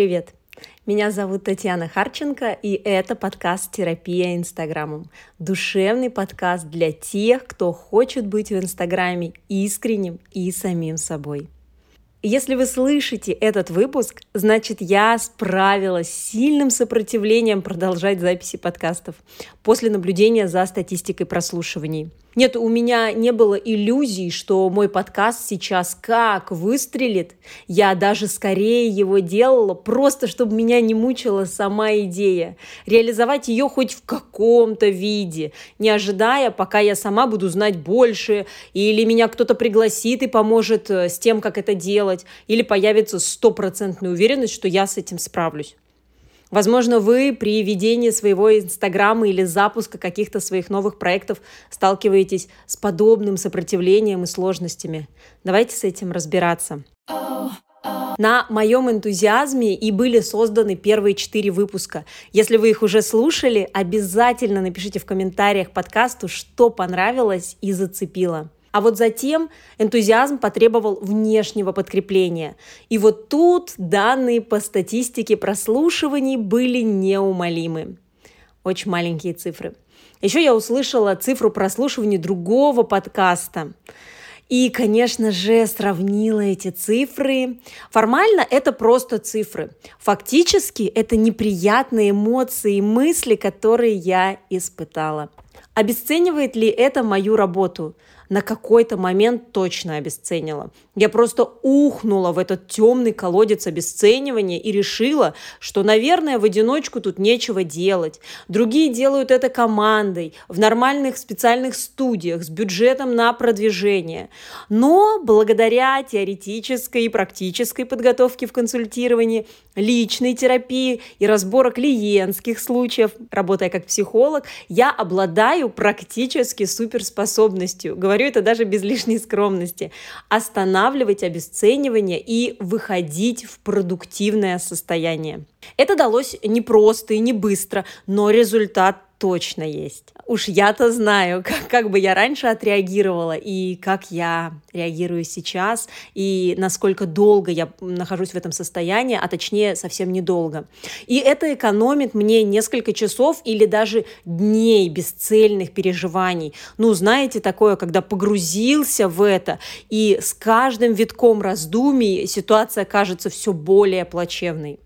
Привет! Меня зовут Татьяна Харченко, и это подкаст «Терапия Инстаграмом». Душевный подкаст для тех, кто хочет быть в Инстаграме искренним и самим собой. Если вы слышите этот выпуск, значит, я справилась с сильным сопротивлением продолжать записи подкастов после наблюдения за статистикой прослушиваний. Нет, у меня не было иллюзий, что мой подкаст сейчас как выстрелит. Я даже скорее его делала, просто чтобы меня не мучила сама идея. Реализовать ее хоть в каком-то виде, не ожидая, пока я сама буду знать больше, или меня кто-то пригласит и поможет с тем, как это делать. Или появится стопроцентная уверенность, что я с этим справлюсь. Возможно, вы при ведении своего Инстаграма или запуска каких-то своих новых проектов сталкиваетесь с подобным сопротивлением и сложностями. Давайте с этим разбираться. На моем энтузиазме и были созданы первые 4 выпуска. Если вы их уже слушали, обязательно напишите в комментариях подкасту, что понравилось и зацепило. А вот затем энтузиазм потребовал внешнего подкрепления. И вот тут данные по статистике прослушиваний были неумолимы. Очень маленькие цифры. Еще я услышала цифру прослушиваний другого подкаста. И, конечно же, сравнила эти цифры. Формально это просто цифры. Фактически это неприятные эмоции и мысли, которые я испытала. Обесценивает ли это мою работу? На какой-то момент точно обесценила. Я просто ухнула в этот темный колодец обесценивания и решила, что, наверное, в одиночку тут нечего делать. Другие делают это командой, в нормальных специальных студиях, с бюджетом на продвижение. Но благодаря теоретической и практической подготовке в консультировании, личной терапии и разбора клиентских случаев, работая как психолог, я обладаю практически суперспособностью. Говорю это даже без лишней скромности. Останавливать обесценивание и выходить в продуктивное состояние. Это далось не просто и не быстро, но результат точно есть. Уж я-то знаю, как бы я раньше отреагировала, и как я реагирую сейчас, и насколько долго я нахожусь в этом состоянии, а точнее совсем недолго. И это экономит мне несколько часов или даже дней бесцельных переживаний. Ну, знаете, такое, когда погрузился в это, и с каждым витком раздумий ситуация кажется все более плачевной.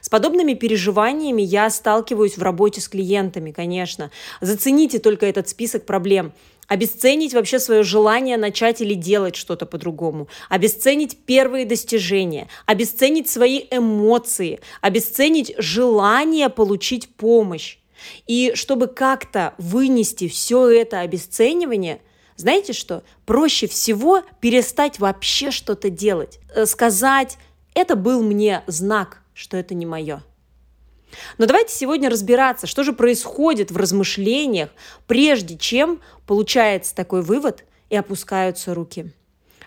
С подобными переживаниями я сталкиваюсь в работе с клиентами, конечно. Зацените только этот список проблем. Обесценить вообще свое желание начать или делать что-то по-другому. Обесценить первые достижения. Обесценить свои эмоции. Обесценить желание получить помощь. И чтобы как-то вынести все это обесценивание, знаете что? Проще всего перестать вообще что-то делать. Сказать «это был мне знак», что это не мое. Но давайте сегодня разбираться, что же происходит в размышлениях, прежде чем получается такой вывод и опускаются руки.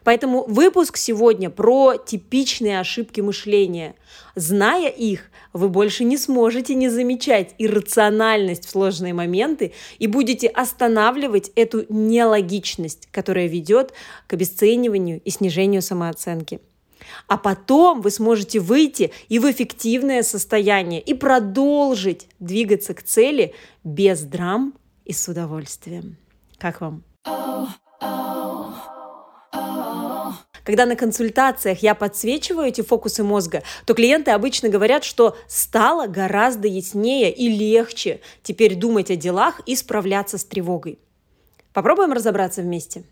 Поэтому выпуск сегодня про типичные ошибки мышления. Зная их, вы больше не сможете не замечать иррациональность в сложные моменты и будете останавливать эту нелогичность, которая ведет к обесцениванию и снижению самооценки. А потом вы сможете выйти и в эффективное состояние, и продолжить двигаться к цели без драм и с удовольствием. Как вам? Когда на консультациях я подсвечиваю эти фокусы мозга, то клиенты обычно говорят, что стало гораздо яснее и легче теперь думать о делах и справляться с тревогой. Попробуем разобраться вместе.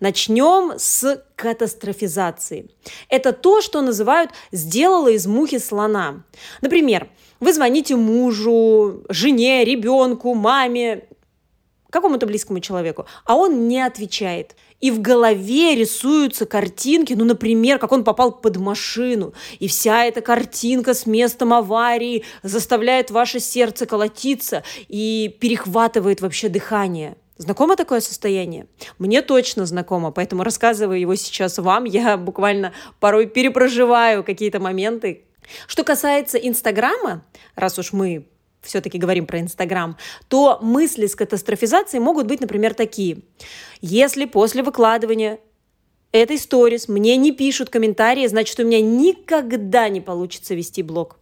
Начнем с катастрофизации. Это то, что называют «сделала из мухи слона». Например, вы звоните мужу, жене, ребенку, маме, какому-то близкому человеку, а он не отвечает. И в голове рисуются картинки, ну, например, как он попал под машину, и вся эта картинка с местом аварии заставляет ваше сердце колотиться и перехватывает вообще дыхание. Знакомо такое состояние? Мне точно знакомо, поэтому рассказываю его сейчас вам. Я буквально порой перепроживаю какие-то моменты. Что касается Инстаграма, раз уж мы все-таки говорим про Инстаграм, то мысли с катастрофизацией могут быть, например, такие. Если после выкладывания этой сторис, мне не пишут комментарии, значит, у меня никогда не получится вести блог.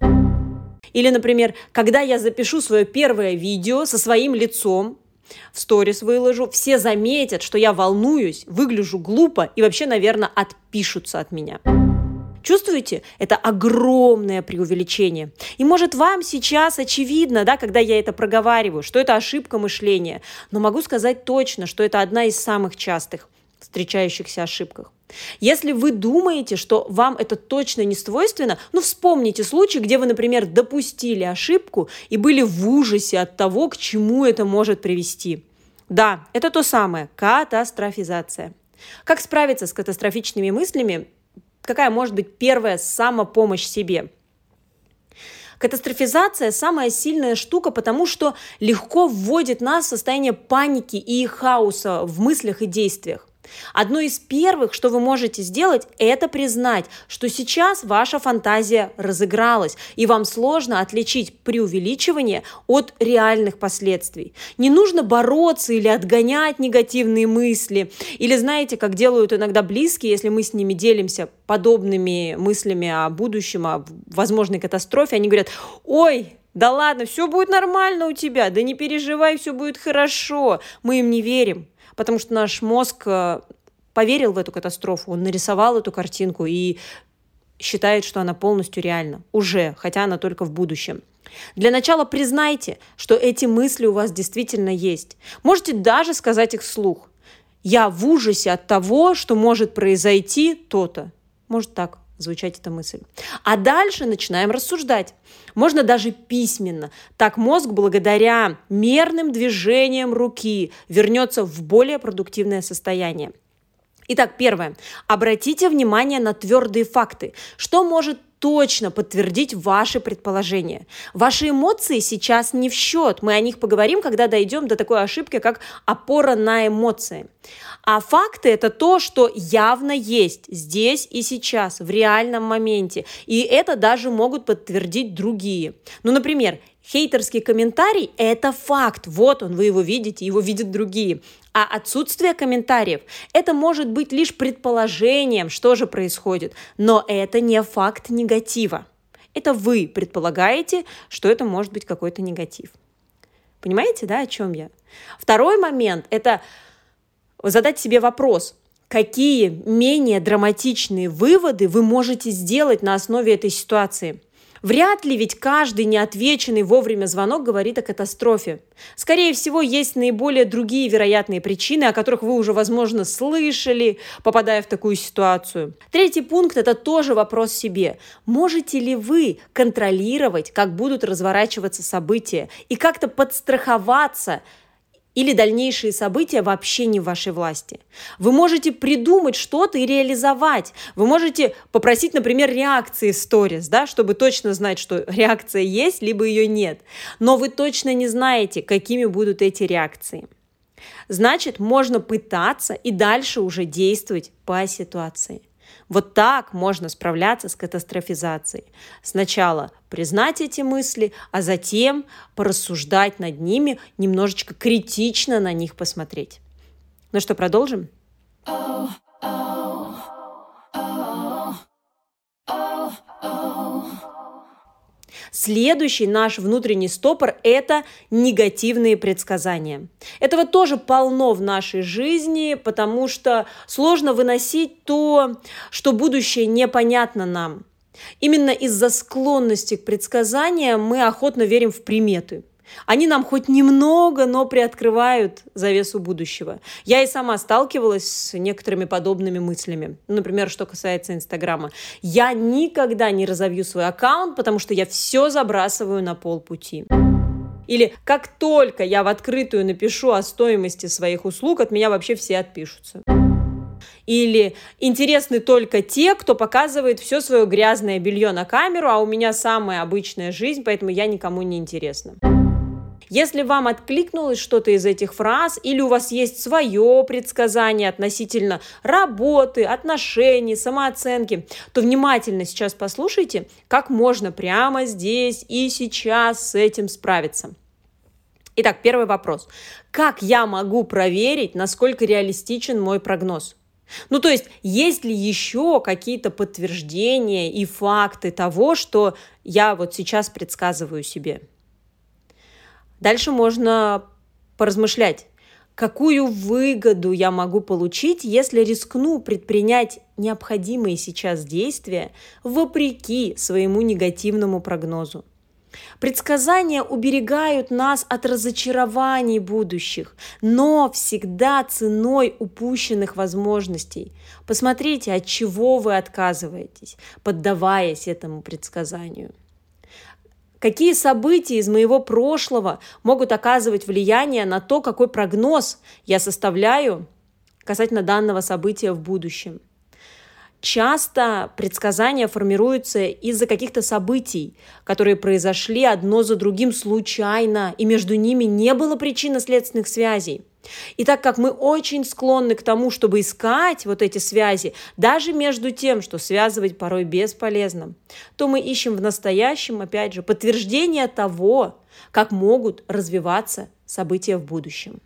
Или, например, когда я запишу свое первое видео со своим лицом, в сторис выложу, все заметят, что я волнуюсь, выгляжу глупо и вообще, наверное, отпишутся от меня. Чувствуете? Это огромное преувеличение. И может вам сейчас очевидно, да, когда я это проговариваю, что это ошибка мышления, но могу сказать точно, что это одна из самых частых встречающихся ошибок. Если вы думаете, что вам это точно не свойственно, вспомните случай, где вы, например, допустили ошибку и были в ужасе от того, к чему это может привести. Да, это то самое – катастрофизация. Как справиться с катастрофичными мыслями? Какая может быть первая самопомощь себе? Катастрофизация – самая сильная штука, потому что легко вводит нас в состояние паники и хаоса в мыслях и действиях. Одно из первых, что вы можете сделать, это признать, что сейчас ваша фантазия разыгралась, и вам сложно отличить преувеличивание от реальных последствий. Не нужно бороться или отгонять негативные мысли, или, знаете, как делают иногда близкие, если мы с ними делимся подобными мыслями о будущем, о возможной катастрофе, они говорят: «Ой, да ладно, все будет нормально у тебя, да не переживай, все будет хорошо». Мы им не верим, потому что наш мозг поверил в эту катастрофу, он нарисовал эту картинку и считает, что она полностью реальна уже, хотя она только в будущем. Для начала признайте, что эти мысли у вас действительно есть. Можете даже сказать их вслух. «Я в ужасе от того, что может произойти то-то». Может так звучать эта мысль. А дальше начинаем рассуждать. Можно даже письменно. Так мозг благодаря мерным движениям руки вернется в более продуктивное состояние. Итак, первое. Обратите внимание на твердые факты. Что может точно подтвердить ваши предположения? Ваши эмоции сейчас не в счет. Мы о них поговорим, когда дойдем до такой ошибки, как опора на эмоции. А факты – это то, что явно есть здесь и сейчас, в реальном моменте. И это даже могут подтвердить другие. Например, хейтерский комментарий – это факт. Вот он, вы его видите, его видят другие. А отсутствие комментариев – это может быть лишь предположением, что же происходит. Но это не факт негатива. Это вы предполагаете, что это может быть какой-то негатив. Понимаете, да, о чем я? Второй момент – это задать себе вопрос. Какие менее драматичные выводы вы можете сделать на основе этой ситуации? Вряд ли ведь каждый неотвеченный вовремя звонок говорит о катастрофе. Скорее всего, есть наиболее другие вероятные причины, о которых вы уже, возможно, слышали, попадая в такую ситуацию. Третий пункт – это тоже вопрос себе. Можете ли вы контролировать, как будут разворачиваться события, и как-то подстраховаться, или дальнейшие события вообще не в вашей власти? Вы можете придумать что-то и реализовать. Вы можете попросить, например, реакции в сторис, да, чтобы точно знать, что реакция есть, либо ее нет. Но вы точно не знаете, какими будут эти реакции. Значит, можно пытаться и дальше уже действовать по ситуации. Вот так можно справляться с катастрофизацией. Сначала признать эти мысли, а затем порассуждать над ними, немножечко критично на них посмотреть. Ну что, продолжим? Следующий наш внутренний стопор – это негативные предсказания. Этого тоже полно в нашей жизни, потому что сложно выносить то, что будущее непонятно нам. Именно из-за склонности к предсказаниям мы охотно верим в приметы. Они нам хоть немного, но приоткрывают завесу будущего. Я и сама сталкивалась с некоторыми подобными мыслями. Например, что касается Инстаграма. Я никогда не разовью свой аккаунт, потому что я все забрасываю на полпути. Или как только я в открытую напишу о стоимости своих услуг, от меня вообще все отпишутся. Или интересны только те, кто показывает все свое грязное белье на камеру, а у меня самая обычная жизнь, поэтому я никому не интересна. Если вам откликнулось что-то из этих фраз, или у вас есть свое предсказание относительно работы, отношений, самооценки, то внимательно сейчас послушайте, как можно прямо здесь и сейчас с этим справиться. Итак, первый вопрос. Как я могу проверить, насколько реалистичен мой прогноз? Ну, то есть, есть ли еще какие-то подтверждения и факты того, что я вот сейчас предсказываю себе? Дальше можно поразмышлять, какую выгоду я могу получить, если рискну предпринять необходимые сейчас действия вопреки своему негативному прогнозу. Предсказания уберегают нас от разочарований будущих, но всегда ценой упущенных возможностей. Посмотрите, от чего вы отказываетесь, поддаваясь этому предсказанию. Какие события из моего прошлого могут оказывать влияние на то, какой прогноз я составляю касательно данного события в будущем? Часто предсказания формируются из-за каких-то событий, которые произошли одно за другим случайно, и между ними не было причинно-следственных связей. И так как мы очень склонны к тому, чтобы искать вот эти связи, даже между тем, что связывать порой бесполезно, то мы ищем в настоящем, опять же, подтверждение того, как могут развиваться события в будущем.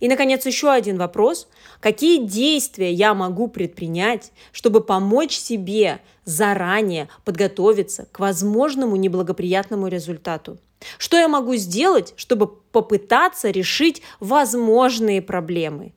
И, наконец, еще один вопрос. Какие действия я могу предпринять, чтобы помочь себе заранее подготовиться к возможному неблагоприятному результату? Что я могу сделать, чтобы попытаться решить возможные проблемы?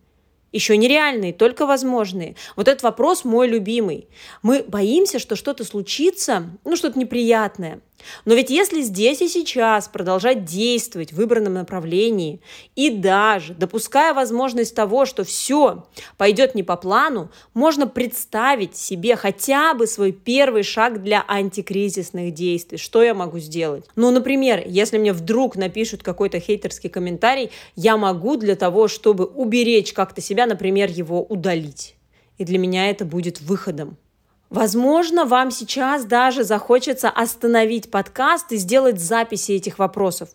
Еще нереальные, только возможные. Вот этот вопрос мой любимый. Мы боимся, что что-то случится, что-то неприятное. Но ведь если здесь и сейчас продолжать действовать в выбранном направлении, и даже допуская возможность того, что все пойдет не по плану, можно представить себе хотя бы свой первый шаг для антикризисных действий. Что я могу сделать? Например, если мне вдруг напишут какой-то хейтерский комментарий, я могу для того, чтобы уберечь как-то себя, например, его удалить. И для меня это будет выходом. Возможно, вам сейчас даже захочется остановить подкаст и сделать записи этих вопросов.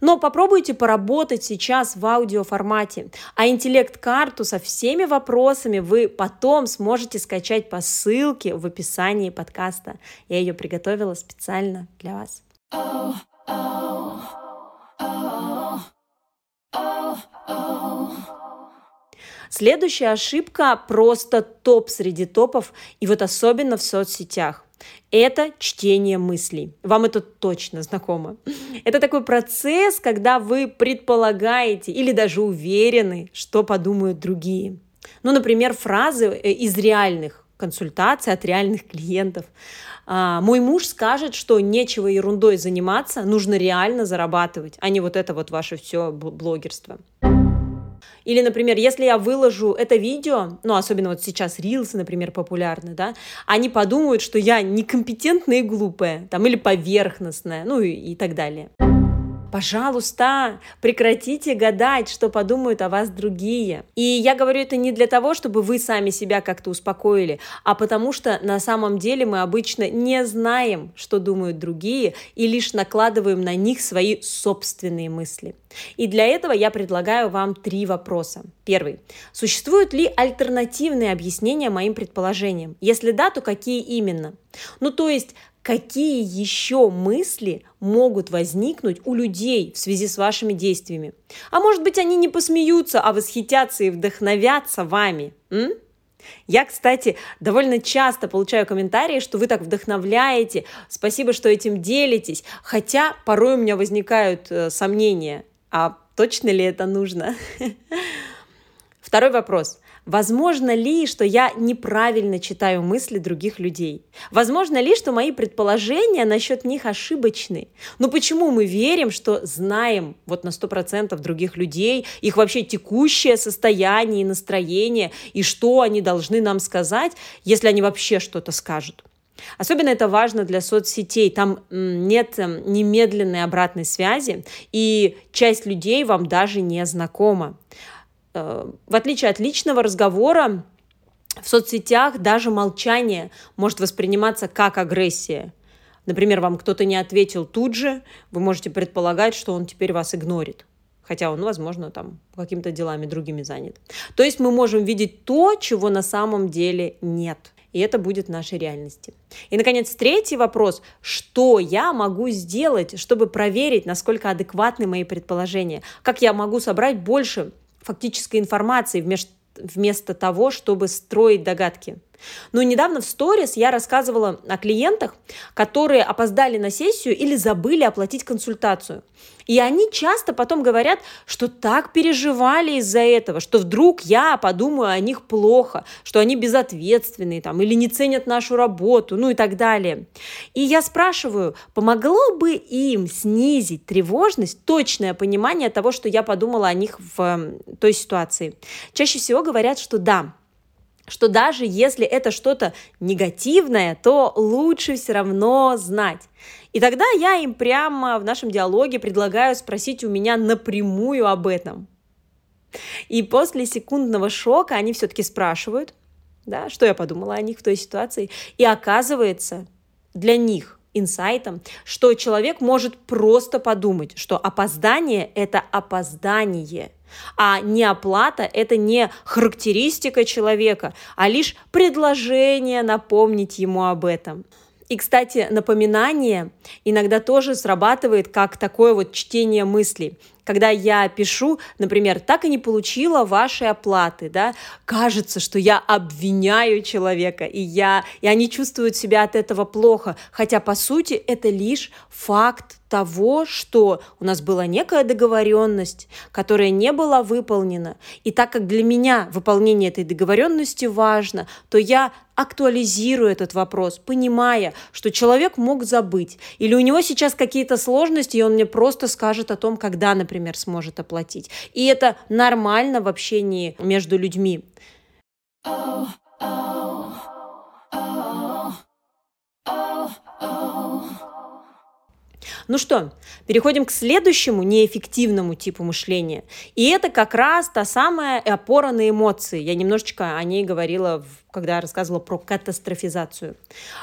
Но попробуйте поработать сейчас в аудиоформате, а интеллект-карту со всеми вопросами вы потом сможете скачать по ссылке в описании подкаста. Я ее приготовила специально для вас. Следующая ошибка просто топ среди топов, и вот особенно в соцсетях. Это чтение мыслей. Вам это точно знакомо. Это такой процесс, когда вы предполагаете или даже уверены, что подумают другие. Например, фразы из реальных консультаций от реальных клиентов. Мой муж скажет, что нечего ерундой заниматься, нужно реально зарабатывать, а не вот это вот ваше все блогерство. Или, например, если я выложу это видео, особенно вот сейчас рилсы, например, популярны, да, они подумают, что я некомпетентная и глупая, или поверхностная, и так далее. Пожалуйста, прекратите гадать, что подумают о вас другие. И я говорю это не для того, чтобы вы сами себя как-то успокоили, а потому что на самом деле мы обычно не знаем, что думают другие, и лишь накладываем на них свои собственные мысли. И для этого я предлагаю вам 3 вопроса. Первый. Существуют ли альтернативные объяснения моим предположениям? Если да, то какие именно? Какие еще мысли могут возникнуть у людей в связи с вашими действиями? А может быть, они не посмеются, а восхитятся и вдохновятся вами? Я, кстати, довольно часто получаю комментарии, что вы так вдохновляете, спасибо, что этим делитесь, хотя порой у меня возникают сомнения, а точно ли это нужно? Второй вопрос. Возможно ли, что я неправильно читаю мысли других людей? Возможно ли, что мои предположения насчет них ошибочны? Почему мы верим, что знаем на 100% других людей, их вообще текущее состояние и настроение, и что они должны нам сказать, если они вообще что-то скажут? Особенно это важно для соцсетей, там нет немедленной обратной связи, и часть людей вам даже не знакома. В отличие от личного разговора, в соцсетях даже молчание может восприниматься как агрессия. Например, вам кто-то не ответил тут же, вы можете предполагать, что он теперь вас игнорит, хотя он, возможно, там какими-то делами другими занят. То есть мы можем видеть то, чего на самом деле нет. И это будет в нашей реальности. И, наконец, 3 вопрос. Что я могу сделать, чтобы проверить, насколько адекватны мои предположения? Как я могу собрать больше фактической информации вместо того, чтобы строить догадки. Но недавно в сторис я рассказывала о клиентах, которые опоздали на сессию или забыли оплатить консультацию. И они часто потом говорят, что так переживали из-за этого, что вдруг я подумаю о них плохо, что они безответственные там, или не ценят нашу работу, ну и так далее. И я спрашиваю, помогло бы им снизить тревожность точное понимание того, что я подумала о них в той ситуации? Чаще всего говорят, что да, что даже если это что-то негативное, то лучше все равно знать. И тогда я им прямо в нашем диалоге предлагаю спросить у меня напрямую об этом. И после секундного шока они все-таки спрашивают, да, что я подумала о них в той ситуации. И оказывается, для них инсайтом, что человек может просто подумать, что опоздание – это опоздание, а неоплата – это не характеристика человека, а лишь предложение напомнить ему об этом. И, кстати, напоминание иногда тоже срабатывает как такое вот чтение мыслей. Когда я пишу, например, так и не получила вашей оплаты, да, кажется, что я обвиняю человека, и они чувствуют себя от этого плохо, хотя, по сути, это лишь факт того, что у нас была некая договоренность, которая не была выполнена. И так как для меня выполнение этой договоренности важно, то я актуализирую этот вопрос, понимая, что человек мог забыть, или у него сейчас какие-то сложности, и он мне просто скажет о том, когда, например, сможет оплатить. И это нормально в общении между людьми. Ну что, переходим к следующему неэффективному типу мышления. И это как раз та самая опора на эмоции. Я немножечко о ней говорила, когда рассказывала про катастрофизацию.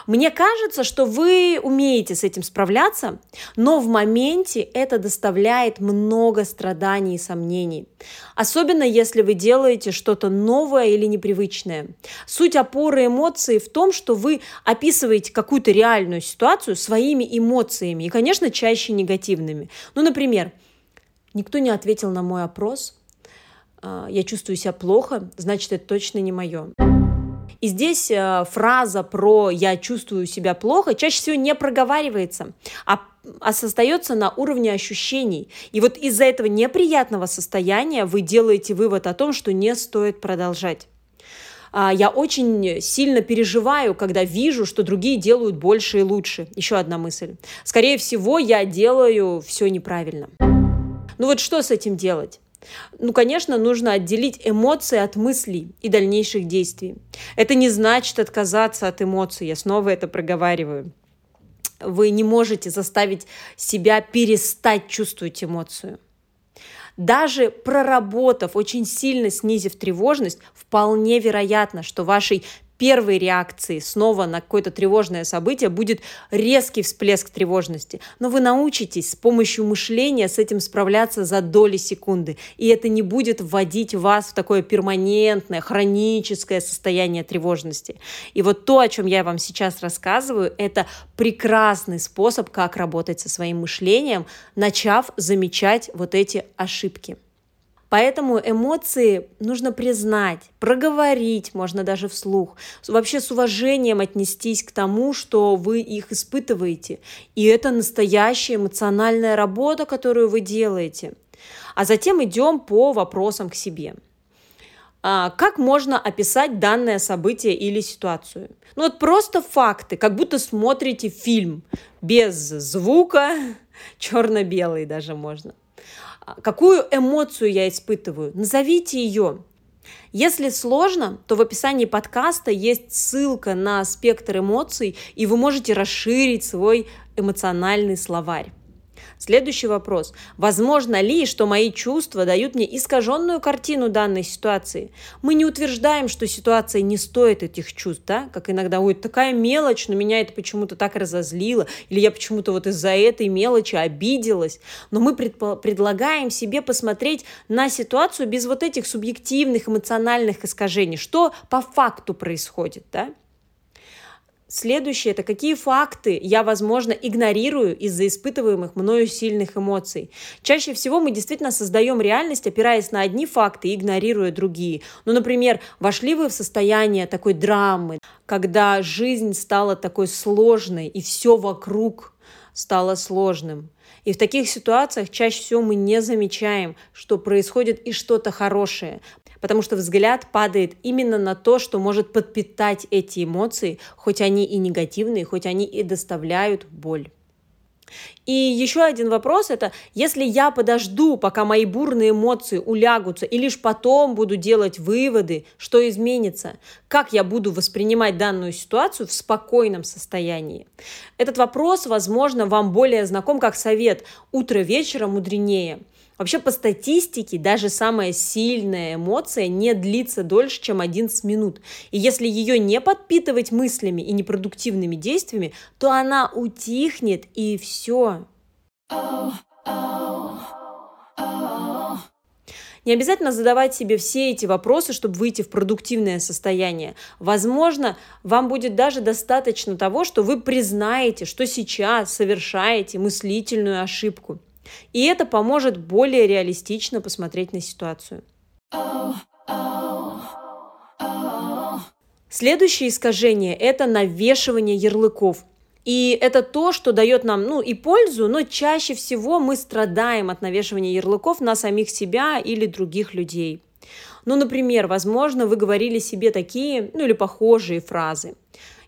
Мне кажется, что вы умеете с этим справляться, но в моменте это доставляет много страданий и сомнений. Особенно, если вы делаете что-то новое или непривычное. Суть опоры эмоций в том, что вы описываете какую-то реальную ситуацию своими эмоциями. И, конечно, чаще негативными. Ну, например, никто не ответил на мой опрос, я чувствую себя плохо, значит, это точно не мое. И здесь фраза про «я чувствую себя плохо» чаще всего не проговаривается, а остается на уровне ощущений. И вот из-за этого неприятного состояния вы делаете вывод о том, что не стоит продолжать. Я очень сильно переживаю, когда вижу, что другие делают больше и лучше. Еще одна мысль. Скорее всего, я делаю все неправильно. Ну вот что с этим делать? Ну, конечно, нужно отделить эмоции от мыслей и дальнейших действий. Это не значит отказаться от эмоций. Я снова это проговариваю. Вы не можете заставить себя перестать чувствовать эмоцию. Даже проработав, очень сильно снизив тревожность, вполне вероятно, что вашей первой реакцией снова на какое-то тревожное событие будет резкий всплеск тревожности. Но вы научитесь с помощью мышления с этим справляться за доли секунды. И это не будет вводить вас в такое перманентное, хроническое состояние тревожности. И вот то, о чем я вам сейчас рассказываю, это прекрасный способ, как работать со своим мышлением, начав замечать вот эти ошибки. Поэтому эмоции нужно признать, проговорить, можно даже вслух, вообще с уважением отнестись к тому, что вы их испытываете. И это настоящая эмоциональная работа, которую вы делаете. А затем идем по вопросам к себе. Как можно описать данное событие или ситуацию? Ну вот просто факты, как будто смотрите фильм без звука, черно-белый даже можно. Какую эмоцию я испытываю? Назовите ее. Если сложно, то в описании подкаста есть ссылка на спектр эмоций, и вы можете расширить свой эмоциональный словарь. Следующий вопрос. Возможно ли, что мои чувства дают мне искаженную картину данной ситуации? Мы не утверждаем, что ситуация не стоит этих чувств, да? Как иногда, ой, такая мелочь, но меня это почему-то так разозлило, или я почему-то вот из-за этой мелочи обиделась. Но мы предлагаем себе посмотреть на ситуацию без вот этих субъективных эмоциональных искажений, что по факту происходит, да? Следующее – это какие факты я, возможно, игнорирую из-за испытываемых мною сильных эмоций. Чаще всего мы действительно создаем реальность, опираясь на одни факты и игнорируя другие. Ну, например, вошли вы в состояние такой драмы, когда жизнь стала такой сложной, и все вокруг стало сложным. И в таких ситуациях чаще всего мы не замечаем, что происходит и что-то хорошее, потому что взгляд падает именно на то, что может подпитать эти эмоции, хоть они и негативные, хоть они и доставляют боль. И еще один вопрос – это если я подожду, пока мои бурные эмоции улягутся, и лишь потом буду делать выводы, что изменится, как я буду воспринимать данную ситуацию в спокойном состоянии? Этот вопрос, возможно, вам более знаком как совет «утро вечера мудренее». Вообще, по статистике, даже самая сильная эмоция не длится дольше, чем 11 минут. И если ее не подпитывать мыслями и непродуктивными действиями, то она утихнет, и все. Не обязательно задавать себе все эти вопросы, чтобы выйти в продуктивное состояние. Возможно, вам будет даже достаточно того, что вы признаете, что сейчас совершаете мыслительную ошибку. И это поможет более реалистично посмотреть на ситуацию. Следующее искажение – это навешивание ярлыков. И это то, что дает нам, и пользу, но чаще всего мы страдаем от навешивания ярлыков на самих себя или других людей. Например, возможно, вы говорили себе такие, или похожие фразы.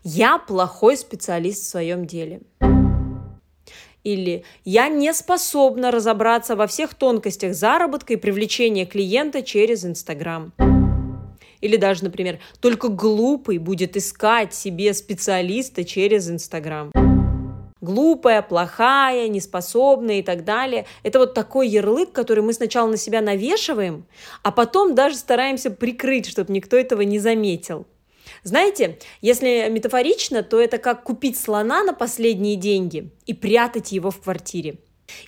«Я плохой специалист в своем деле». Или «я не способна разобраться во всех тонкостях заработка и привлечения клиента через Инстаграм». Или даже, например, «только глупый будет искать себе специалиста через Инстаграм». Глупая, плохая, неспособная и так далее. Это вот такой ярлык, который мы сначала на себя навешиваем, а потом даже стараемся прикрыть, чтобы никто этого не заметил. Знаете, если метафорично, то это как купить слона на последние деньги и прятать его в квартире.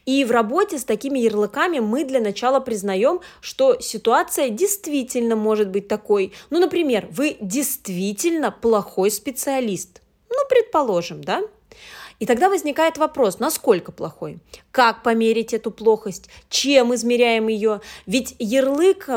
И в работе с такими ярлыками мы для начала признаем, что ситуация действительно может быть такой. Например, вы действительно плохой специалист. Предположим, да? И тогда возникает вопрос, насколько плохой? Как померить эту плохость? Чем измеряем ее? Ведь ярлык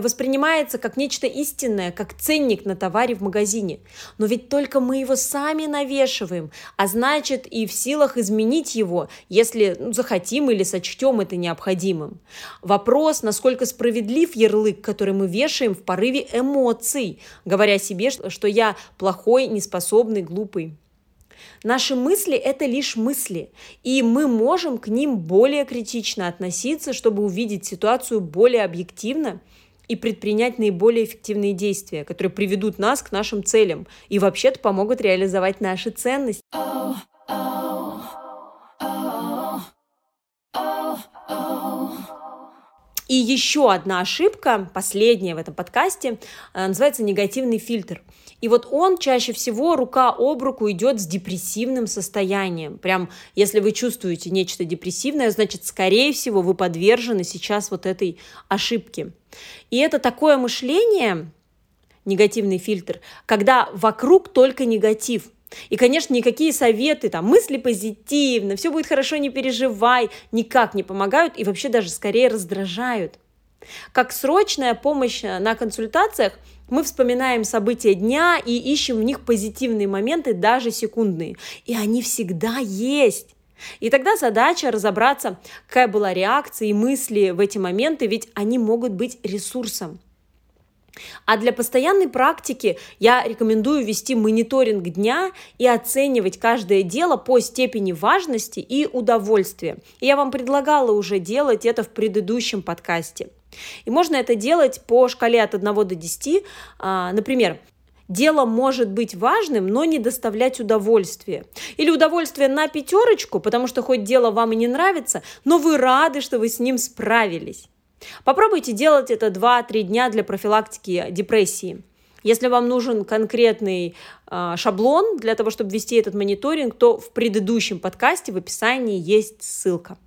воспринимается как нечто истинное, как ценник на товаре в магазине. Но ведь только мы его сами навешиваем, а значит и в силах изменить его, если захотим или сочтем это необходимым. Вопрос, насколько справедлив ярлык, который мы вешаем в порыве эмоций, говоря себе, что я плохой, неспособный, глупый. Наши мысли – это лишь мысли, и мы можем к ним более критично относиться, чтобы увидеть ситуацию более объективно и предпринять наиболее эффективные действия, которые приведут нас к нашим целям и вообще-то помогут реализовать наши ценности. И еще одна ошибка, последняя в этом подкасте, называется негативный фильтр. И вот он чаще всего рука об руку идет с депрессивным состоянием. Прям если вы чувствуете нечто депрессивное, значит, скорее всего, вы подвержены сейчас вот этой ошибке. И это такое мышление, негативный фильтр, когда вокруг только негатив. И, конечно, никакие советы, мысли позитивно, все будет хорошо, не переживай, никак не помогают и вообще даже скорее раздражают. Как срочная помощь на консультациях мы вспоминаем события дня и ищем в них позитивные моменты, даже секундные. И они всегда есть. И тогда задача разобраться, какая была реакция и мысли в эти моменты, ведь они могут быть ресурсом. А для постоянной практики я рекомендую вести мониторинг дня и оценивать каждое дело по степени важности и удовольствия. И я вам предлагала уже делать это в предыдущем подкасте. И можно это делать по шкале от 1 до 10. Например, дело может быть важным, но не доставлять удовольствия. Или удовольствие на 5, потому что хоть дело вам и не нравится, но вы рады, что вы с ним справились. Попробуйте делать это 2-3 дня для профилактики депрессии. Если вам нужен конкретный шаблон для того, чтобы вести этот мониторинг, то в предыдущем подкасте в описании есть ссылка.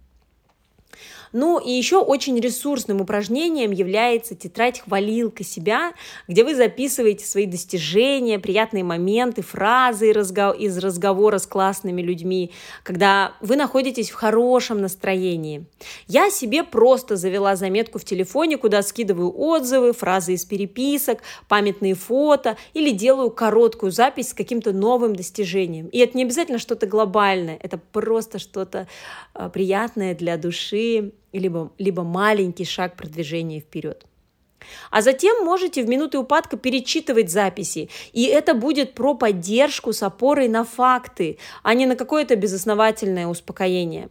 Ну и еще очень ресурсным упражнением является тетрадь-хвалилка себя, где вы записываете свои достижения, приятные моменты, фразы из разговора с классными людьми, когда вы находитесь в хорошем настроении. Я себе просто завела заметку в телефоне, куда скидываю отзывы, фразы из переписок, памятные фото или делаю короткую запись с каким-то новым достижением. И это не обязательно что-то глобальное, это просто что-то приятное для души, либо маленький шаг продвижения вперед. А затем можете в минуты упадка перечитывать записи, и это будет про поддержку с опорой на факты, а не на какое-то безосновательное успокоение.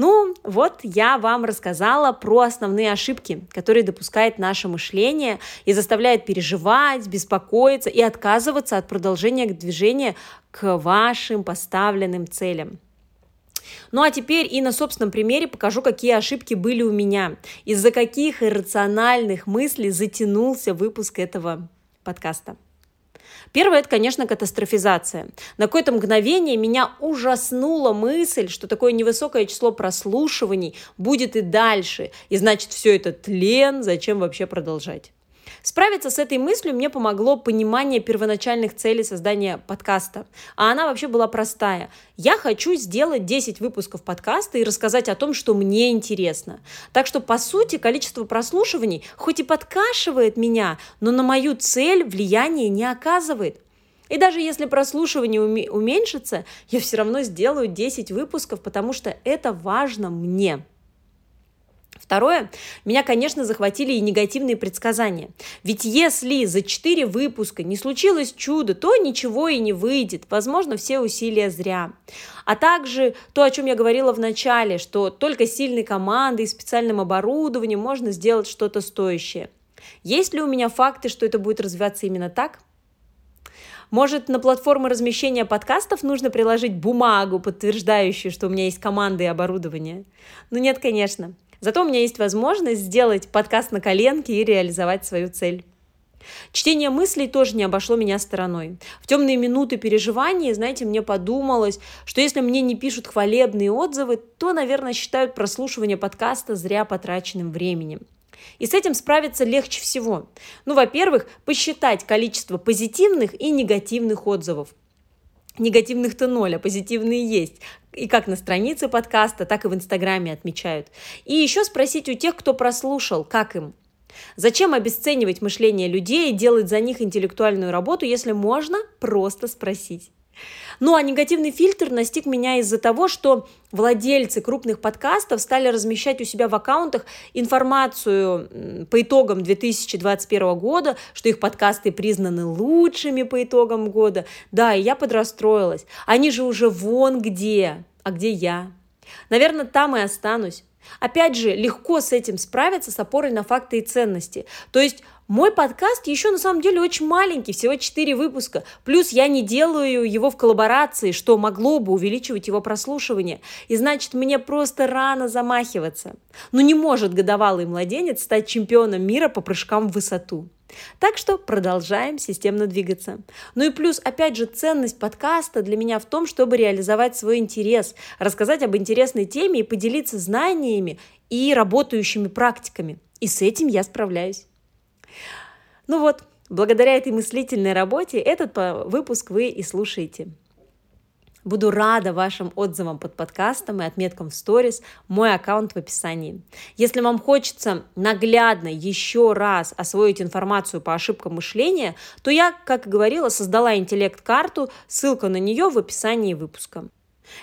Ну, вот я вам рассказала про основные ошибки, которые допускает наше мышление и заставляет переживать, беспокоиться и отказываться от продолжения движения к вашим поставленным целям. Ну а теперь и на собственном примере покажу, какие ошибки были у меня, из-за каких иррациональных мыслей затянулся выпуск этого подкаста. Первое – это, конечно, катастрофизация. На какое-то мгновение меня ужаснула мысль, что такое невысокое число прослушиваний будет и дальше, и значит, все это тлен, зачем вообще продолжать? Справиться с этой мыслью мне помогло понимание первоначальных целей создания подкаста, а она вообще была простая. Я хочу сделать 10 выпусков подкаста и рассказать о том, что мне интересно. Так что, по сути, количество прослушиваний хоть и подкашивает меня, но на мою цель влияние не оказывает. И даже если прослушивание уменьшится, я все равно сделаю 10 выпусков, потому что это важно мне. Второе, меня, конечно, захватили и негативные предсказания. Ведь если за 4 выпуска не случилось чудо, то ничего и не выйдет. Возможно, все усилия зря. А также то, о чем я говорила в начале, что только сильной командой и специальным оборудованием можно сделать что-то стоящее. Есть ли у меня факты, что это будет развиваться именно так? Может, на платформы размещения подкастов нужно приложить бумагу, подтверждающую, что у меня есть команда и оборудование? Ну нет, конечно. Зато у меня есть возможность сделать подкаст на коленке и реализовать свою цель. Чтение мыслей тоже не обошло меня стороной. В темные минуты переживаний, знаете, мне подумалось, что если мне не пишут хвалебные отзывы, то, наверное, считают прослушивание подкаста зря потраченным временем. И с этим справиться легче всего. Ну, во-первых, посчитать количество позитивных и негативных отзывов. Негативных-то 0, а позитивные есть. И как на странице подкаста, так и в Инстаграме отмечают. И еще спросить у тех, кто прослушал, как им. Зачем обесценивать мышление людей и делать за них интеллектуальную работу, если можно просто спросить? Ну а негативный фильтр настиг меня из-за того, что владельцы крупных подкастов стали размещать у себя в аккаунтах информацию по итогам 2021 года, что их подкасты признаны лучшими по итогам года. Да, и я подрастроилась. Они же уже вон где, а где я? Наверное, там и останусь. Опять же, легко с этим справиться с опорой на факты и ценности. То есть мой подкаст еще на самом деле очень маленький, всего 4 выпуска. Плюс я не делаю его в коллаборации, что могло бы увеличивать его прослушивание. И значит, мне просто рано замахиваться. Но не может годовалый младенец стать чемпионом мира по прыжкам в высоту. Так что продолжаем системно двигаться. Ну и плюс, опять же, ценность подкаста для меня в том, чтобы реализовать свой интерес, рассказать об интересной теме и поделиться знаниями и работающими практиками. И с этим я справляюсь. Ну вот, благодаря этой мыслительной работе этот выпуск вы и слушаете. Буду рада вашим отзывам под подкастом и отметкам в сторис, мой аккаунт в описании. Если вам хочется наглядно еще раз освоить информацию по ошибкам мышления, то я, как и говорила, создала интеллект-карту, ссылка на нее в описании выпуска.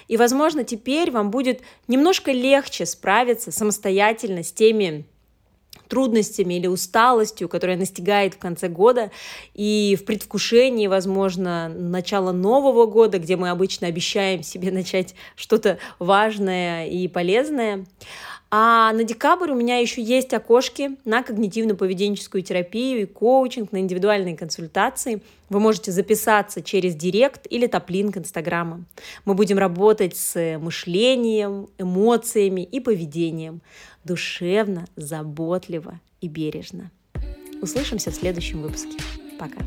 И, возможно, теперь вам будет немножко легче справиться самостоятельно с теми трудностями или усталостью, которая настигает в конце года и в предвкушении, возможно, начала нового года, где мы обычно обещаем себе начать что-то важное и полезное. А на декабрь у меня еще есть окошки на когнитивно-поведенческую терапию и коучинг, на индивидуальные консультации. Вы можете записаться через директ или топлинк Инстаграма. Мы будем работать с мышлением, эмоциями и поведением. Душевно, заботливо и бережно. Услышимся в следующем выпуске. Пока.